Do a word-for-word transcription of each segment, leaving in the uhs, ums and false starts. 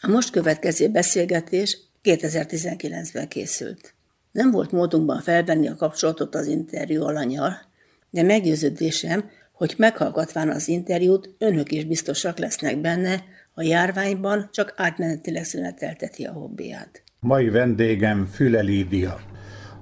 A most következő beszélgetés kétezer-tizenkilencben készült. Nem volt módunkban felvenni a kapcsolatot az interjú alannyal, de meggyőződésem, hogy meghallgatván az interjút, önök is biztosak lesznek benne, a járványban csak átmenetileg szünetelteti a hobbiját. Mai vendégem Füle Lídia.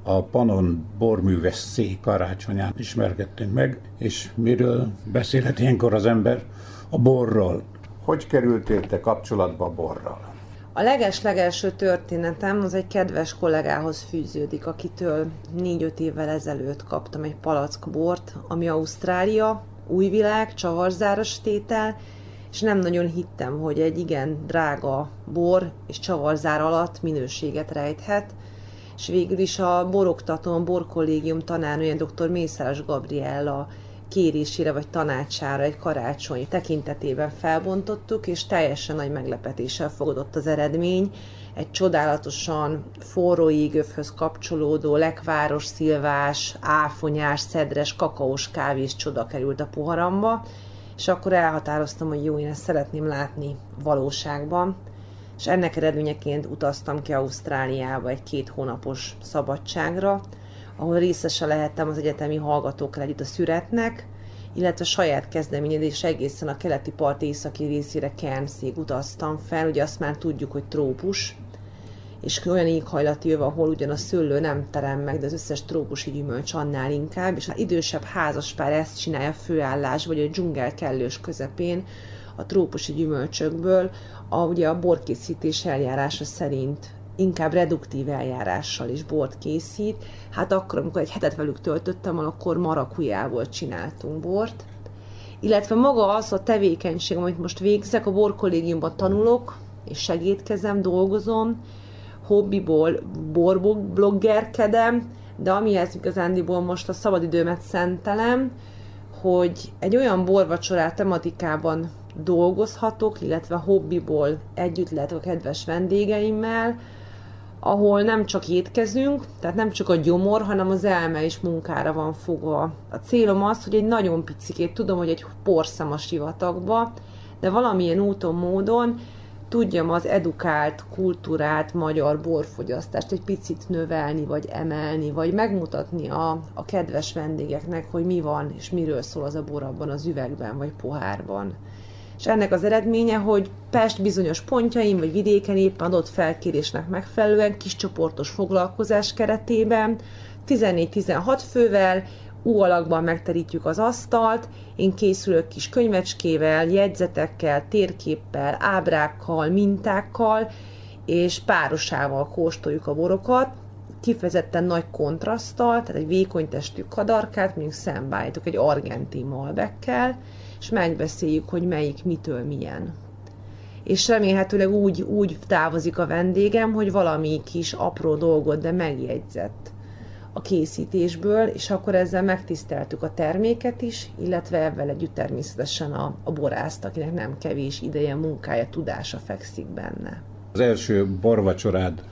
A Pannon Borműves C karácsonyán ismerkedtünk meg, és miről beszélhet ilyenkor az ember? A borról. Hogy kerültél te kapcsolatba a borral? A leges-legelső történetem az egy kedves kollégához fűződik, akitől négy-öt évvel ezelőtt kaptam egy palack bort, ami Ausztrália, újvilág, csavarzáros tétel, és nem nagyon hittem, hogy egy igen drága bor és csavarzár alatt minőséget rejthet, és végül is a boroktatón Borkollégium tanárnője dr. Mészáros Gabriella kérésére vagy tanácsára egy karácsony tekintetében felbontottuk, és teljesen nagy meglepetéssel fogadott az eredmény. Egy csodálatosan forró égövhöz kapcsolódó, lekváros, szilvás, áfonyás, szedres, kakaós kávés csoda került a poharamba, és akkor elhatároztam, hogy jó, én ezt szeretném látni valóságban. És ennek eredményeként utaztam ki Ausztráliába egy két hónapos szabadságra, ahol részese lehettem az egyetemi hallgatókkal együtt a szüretnek, illetve saját kezdeményezés egészen a keleti part északi részére Cairnsig utaztam fel, ugye azt már tudjuk, hogy trópus, és olyan éghajlati öv, ahol ugyan a szőlő nem terem meg, de az összes trópusi gyümölcs annál inkább, és az idősebb házaspár ezt csinálja főállás, vagy a dzsungel kellős közepén, a trópusi gyümölcsökből, a, ugye a borkészítés eljárása szerint inkább reduktív eljárással is bort készít. Hát akkor, amikor egy hetet velük töltöttem, akkor marakujából csináltunk bort. Illetve maga az a tevékenység, amit most végzek, a Borkollégiumban tanulok, és segédkezem, dolgozom, hobbiból borbloggerkedem, de amihez igazándiból most a szabadidőmet szentelem, hogy egy olyan borvacsorát tematikában dolgozhatok, illetve hobbiból együtt lehetek a kedves vendégeimmel, ahol nem csak étkezünk, tehát nem csak a gyomor, hanem az elme is munkára van fogva. A célom az, hogy egy nagyon picikét, tudom, hogy egy porszem a sivatagba, de valamilyen úton, módon tudjam az edukált, kultúrált magyar borfogyasztást egy picit növelni, vagy emelni, vagy megmutatni a, a kedves vendégeknek, hogy mi van, és miről szól az a bor abban az üvegben, vagy pohárban. És ennek az eredménye, hogy Pest bizonyos pontjain, vagy vidéken éppen adott felkérésnek megfelelően kis csoportos foglalkozás keretében tizennégy-tizenhat fővel ú alakban megterítjük az asztalt, én készülök kis könyvecskével, jegyzetekkel, térképpel, ábrákkal, mintákkal, és párosával kóstoljuk a borokat, kifejezetten nagy kontraszttal, tehát egy vékony testű kadarkát, mondjuk szembeállítok egy argentin malbekkel, és megbeszéljük, hogy melyik mitől milyen. És remélhetőleg úgy, úgy távozik a vendégem, hogy valami kis apró dolgot, de megjegyzett a készítésből, és akkor ezzel megtiszteltük a terméket is, illetve ebben együtt természetesen a, a borászt, akinek nem kevés ideje, munkája, tudása fekszik benne. Az első borvacsorád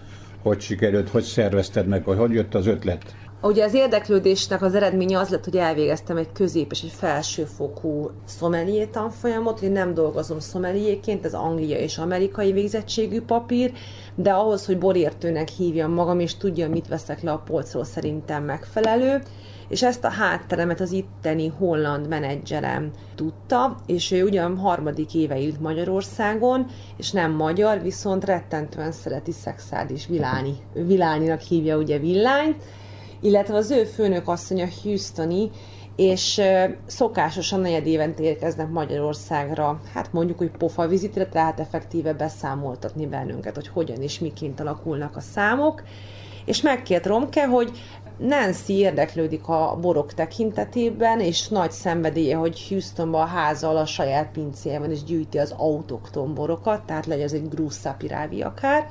hogy sikerült, hogy szervezted meg, hogy jött az ötlet? Ugye az érdeklődésnek az eredménye az lett, hogy elvégeztem egy közép- és egy felsőfokú szomelié tanfolyamot. Én nem dolgozom szomeliéként, ez anglia és amerikai végzettségű papír, de ahhoz, hogy borértőnek hívjam magam, és tudjam, mit veszek le a polcról, szerintem megfelelő. És ezt a hátteremet az itteni holland menedzserem tudta, és ő ugyan harmadik éve élt Magyarországon, és nem magyar, viszont rettentően szereti szexuális Viláni. Ő Viláninak hívja ugye Villányt, illetve az ő főnök asszonya houstoni, és szokásosan negyed évente érkeznek Magyarországra, hát mondjuk, hogy pofa vizitre, tehát effektíve beszámoltatni bennünket, hogy hogyan és miként alakulnak a számok. És megkért Romke, hogy Nancy érdeklődik a borok tekintetében, és nagy szenvedélye, hogy Houstonban a házzal a saját pincéjában is gyűjti az autokton borokat, tehát legyen ez egy Grus Sapiravi akár,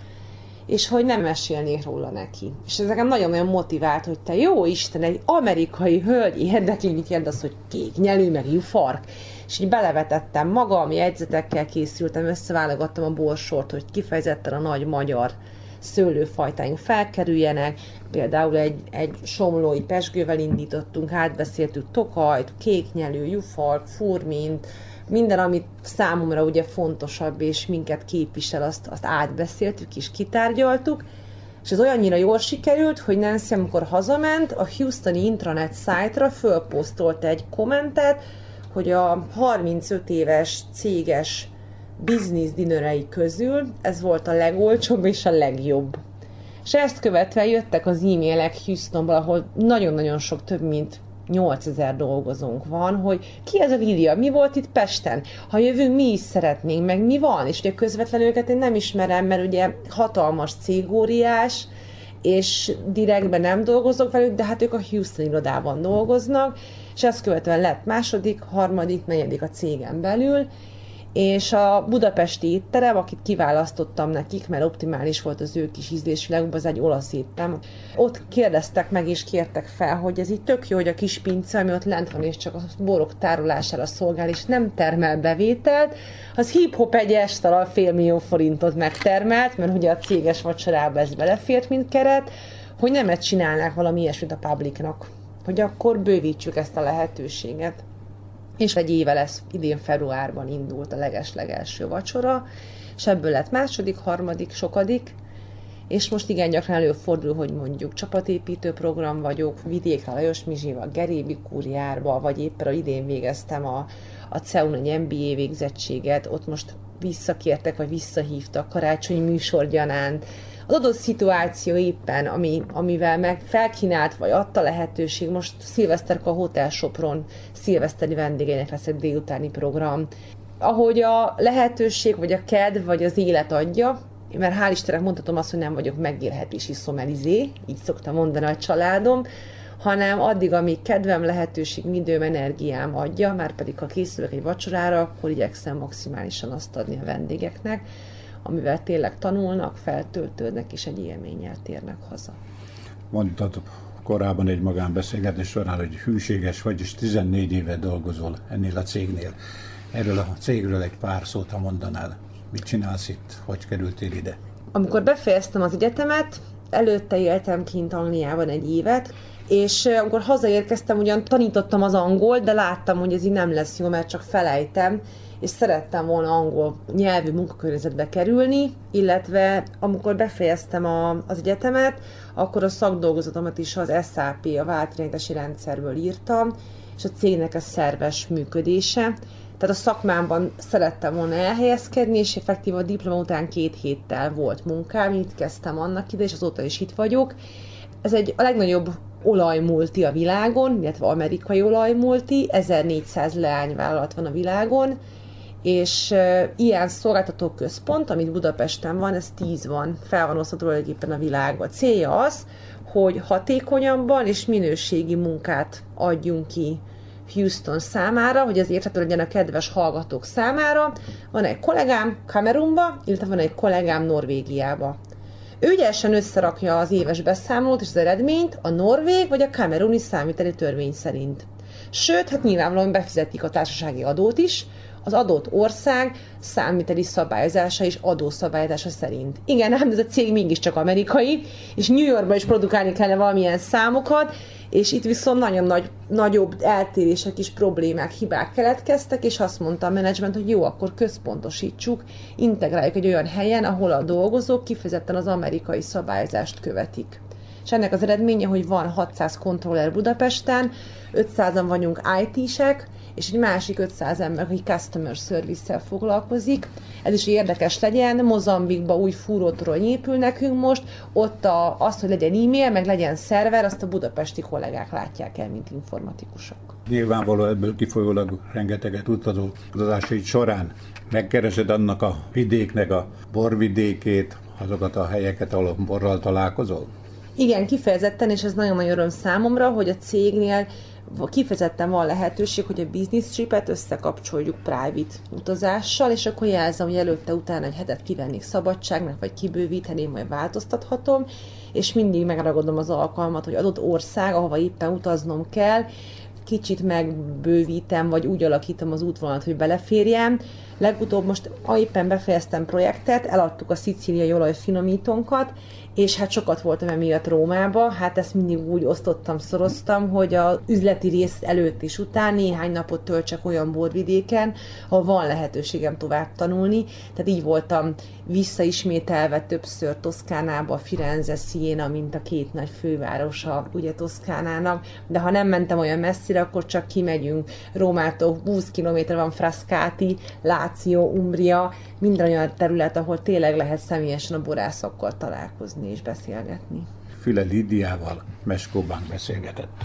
és hogy nem mesélnék róla neki. És ez nekem nagyon-nagyon motivált, hogy te jó Isten, egy amerikai hölgy érdekli, mit jelent az, hogy kék nyelű, meg jufark. És így belevetettem magam, jegyzetekkel készültem, összeválogattam a borsort, hogy kifejezetten a nagy magyar szőlőfajtáink felkerüljenek. Például egy, egy somlói pesgővel indítottunk, átbeszéltük Tokajt, kéknyelő, jufark, furmint, minden, amit számomra ugye fontosabb és minket képvisel, azt, azt átbeszéltük és kitárgyaltuk, és ez olyannyira jól sikerült, hogy Nancy, amikor hazament, a Houstoni intranet szájtra fölposztolt egy kommentet, hogy a harmincöt éves céges business dinnerei közül ez volt a legolcsóbb és a legjobb. És ezt követve jöttek az e-mailek Houstonból, ahol nagyon-nagyon sok, több mint nyolcezer dolgozónk van, hogy ki ez a Lídia, mi volt itt Pesten, ha jövünk, mi is szeretnénk, meg mi van, és ugye közvetlenül őket én nem ismerem, mert ugye hatalmas cégóriás, és direktben nem dolgozok velük, de hát ők a Houston irodában dolgoznak, és ezt követően lett második, harmadik, negyedik a cégen belül, és a budapesti étterem, akit kiválasztottam nekik, mert optimális volt az ő kis ízlésvilágukban, az egy olasz étterem. Ott kérdeztek meg és kértek fel, hogy ez így tök jó, hogy a kis pince, ami ott lent van és csak a borok tárolására szolgál és nem termel bevételt, az hip-hop egy estalal fél millió forintot megtermelt, mert ugye a céges vacsorába ez belefért, mint keret, hogy nem ezt csinálnák valami ilyesmit a publicnak, hogy akkor bővítsük ezt a lehetőséget. És egy éve lesz, idén februárban indult a leges-legelső vacsora, és ebből lett második, harmadik, sokadik, és most igen gyakran előfordul, hogy mondjuk csapatépítő program vagyok, vidékre Lajos Mizsiva, Gerébi Kúriárba, vagy éppen idén végeztem a, a CEUN egy em bé á végzettséget, ott most visszakértek, vagy visszahívtak karácsonyi műsorgyanánt. Az adott szituáció éppen, ami, amivel meg felkínált, vagy adta lehetőség, most szilveszterkor a Hotel Sopron szilveszteri vendégeinek lesz egy délutáni program. Ahogy a lehetőség, vagy a kedv, vagy az élet adja, mert hál' Istennek mondhatom azt, hogy nem vagyok megélhetési szomelizé, így szoktam mondani a családom, hanem addig, amíg kedvem, lehetőségem, időm, energiám adja, már pedig ha készülök egy vacsorára, akkor igyekszem maximálisan azt adni a vendégeknek, amivel tényleg tanulnak, feltöltődnek, és egy élménnyel térnek haza. Mondtad korábban egy magánbeszélgetés során, hogy hűséges vagy, és tizennégy éve dolgozol ennél a cégnél. Erről a cégről egy pár szót, ha mondanál. Mit csinálsz itt? Hogy kerültél ide? Amikor befejeztem az egyetemet, előtte éltem kint Angliában egy évet, és amikor hazaérkeztem, ugyan tanítottam az angolt, de láttam, hogy ez így nem lesz jó, mert csak felejtem, és szerettem volna angol nyelvű munkakörnyezetbe kerülni, illetve amikor befejeztem a, az egyetemet, akkor a szakdolgozatomat is az es á pé, a vállalatirányítási rendszerből írtam, és a cégnek a szerves működése. Tehát a szakmámban szerettem volna elhelyezkedni, és effektív a diploma után két héttel volt munkám, itt kezdtem annak ide, és azóta is itt vagyok. Ez egy a legnagyobb olajmulti a világon, illetve amerikai olajmulti, ezernégyszáz leányvállalat van a világon, és ilyen szolgáltató központ, amit Budapesten van, ez tíz van, fel van osztva tulajdonképpen a világon. Célja az, hogy hatékonyabban és minőségi munkát adjunk ki Houston számára, hogy az érthető legyen a kedves hallgatók számára. Van egy kollégám Kamerunba, illetve van egy kollégám Norvégiába. Ő ügyesen összerakja az éves beszámolót és az eredményt a norvég vagy a kameruni számviteli törvény szerint. Sőt, hát nyilvánvalóan befizetik a társasági adót is, az adott ország számviteli szabályozása és adószabályozása szerint. Igen, ám ez a cég mégiscsak amerikai, és New Yorkban is produkálni kellene valamilyen számokat, és itt viszont nagyon nagy, nagyobb eltérések és problémák, hibák keletkeztek, és azt mondta a menedzsment, hogy jó, akkor központosítsuk, integráljuk egy olyan helyen, ahol a dolgozók kifejezetten az amerikai szabályozást követik. És ennek az eredménye, hogy van hatszáz kontroller Budapesten, ötszázan vagyunk i té-sek, és egy másik ötszáz ember, aki customer service-szel foglalkozik. Ez is érdekes legyen, Mozambikba új fúrótorony épül nekünk most, ott a, az, hogy legyen e-mail, meg legyen szerver, azt a budapesti kollégák látják el, mint informatikusok. Nyilvánvaló ebből kifolyólag rengeteget utazó utazásaid során megkeresed annak a vidéknek a borvidékét, azokat a helyeket, ahol borral találkozol? Igen, kifejezetten, és ez nagyon nagy öröm számomra, hogy a cégnél kifejezetten van lehetőség, hogy a business tripet összekapcsoljuk private utazással, és akkor jelzem, hogy előtte utána egy hetet kivennék szabadságnak, vagy kibővíteném, majd változtathatom, és mindig megragadom az alkalmat, hogy adott ország, ahova éppen utaznom kell, kicsit megbővítem, vagy úgy alakítom az útvonalat, hogy beleférjem. Legutóbb most éppen befejeztem projektet, eladtuk a szicíliai olajfinomítónkat, és hát sokat voltam emiatt Rómába, hát ezt mindig úgy osztottam, szoroztam, hogy az üzleti rész előtt is után néhány napot töltsek olyan borvidéken, ha van lehetőségem tovább tanulni, tehát így voltam visszaismételve többször Toszkánába, Firenze, Siena, mint a két nagy fővárosa, ugye Toszkánának, de ha nem mentem olyan messzire, akkor csak kimegyünk Rómától, húsz kilométer van Frascati, Láció, Umbria, minden olyan terület, ahol tényleg lehet személyesen a borászokkal találkozni és beszélgetni. Füle Lídiával Meskóban beszélgetett.